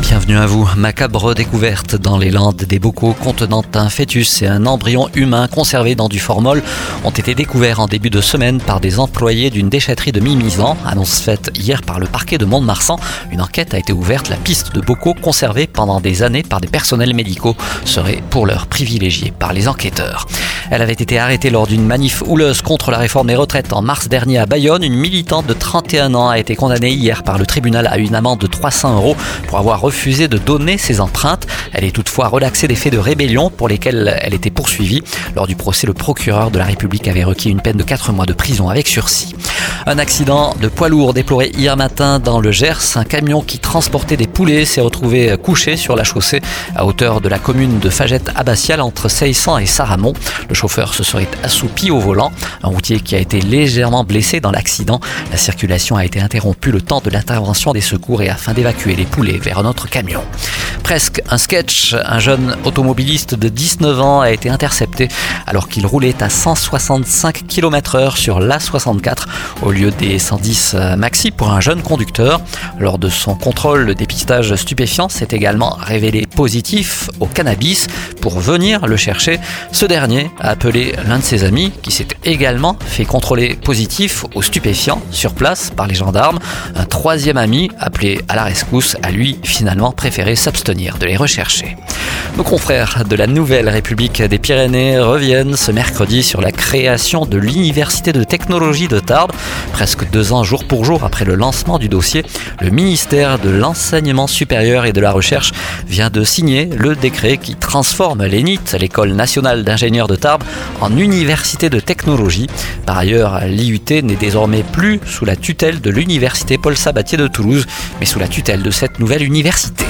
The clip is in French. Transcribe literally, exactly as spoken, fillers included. Bienvenue à vous. Macabre découverte dans les landes des Bocaux contenant un fœtus et un embryon humain conservés dans du formol ont été découverts en début de semaine par des employés d'une déchetterie de Mimisan. Annonce faite hier par le parquet de Mont-de-Marsan, une enquête a été ouverte. La piste de Bocaux conservée pendant des années par des personnels médicaux serait pour l'heure privilégiée par les enquêteurs. Elle avait été arrêtée lors d'une manif houleuse contre la réforme des retraites en mars dernier à Bayonne. Une militante de trente et un ans a été condamnée hier par le tribunal à une amende de trois cents euros pour avoir refusé de donner ses empreintes. Elle est toutefois relaxée des faits de rébellion pour lesquels elle était poursuivie. Lors du procès, le procureur de la République avait requis une peine de quatre mois de prison avec sursis. Un accident de poids lourd déploré hier matin dans le Gers. Un camion qui transportait des poulets s'est retrouvé couché sur la chaussée à hauteur de la commune de Fagette-Abbatial entre Seissan et Saramon. Le chauffeur se serait assoupi au volant. Un routier qui a été légèrement blessé dans l'accident. La circulation a été interrompue le temps de l'intervention des secours et afin d'évacuer les poulets vers un autre camion. Presque un sketch. Un jeune automobiliste de dix-neuf ans a été intercepté alors qu'il roulait à cent soixante-cinq kilomètres heure sur l'A soixante-quatre au lieu des cent dix maxi pour un jeune conducteur. Lors de son contrôle, le dépistage stupéfiant s'est également révélé positif au cannabis. Pour venir le chercher, ce dernier a appelé l'un de ses amis qui s'est également fait contrôler positif au stupéfiant sur place par les gendarmes. Un troisième ami appelé à la rescousse a lui finalement préféré s'abstenir de les rechercher. Nos confrères de la Nouvelle République des Pyrénées reviennent ce mercredi sur la création de l'Université de technologie de Tarbes. Presque deux ans jour pour jour après le lancement du dossier, le ministère de l'Enseignement supérieur et de la Recherche vient de signer le décret qui transforme l'E N I T, l'École nationale d'ingénieurs de Tarbes, en Université de technologie. Par ailleurs, l'I U T n'est désormais plus sous la tutelle de l'Université Paul Sabatier de Toulouse, mais sous la tutelle de cette nouvelle université.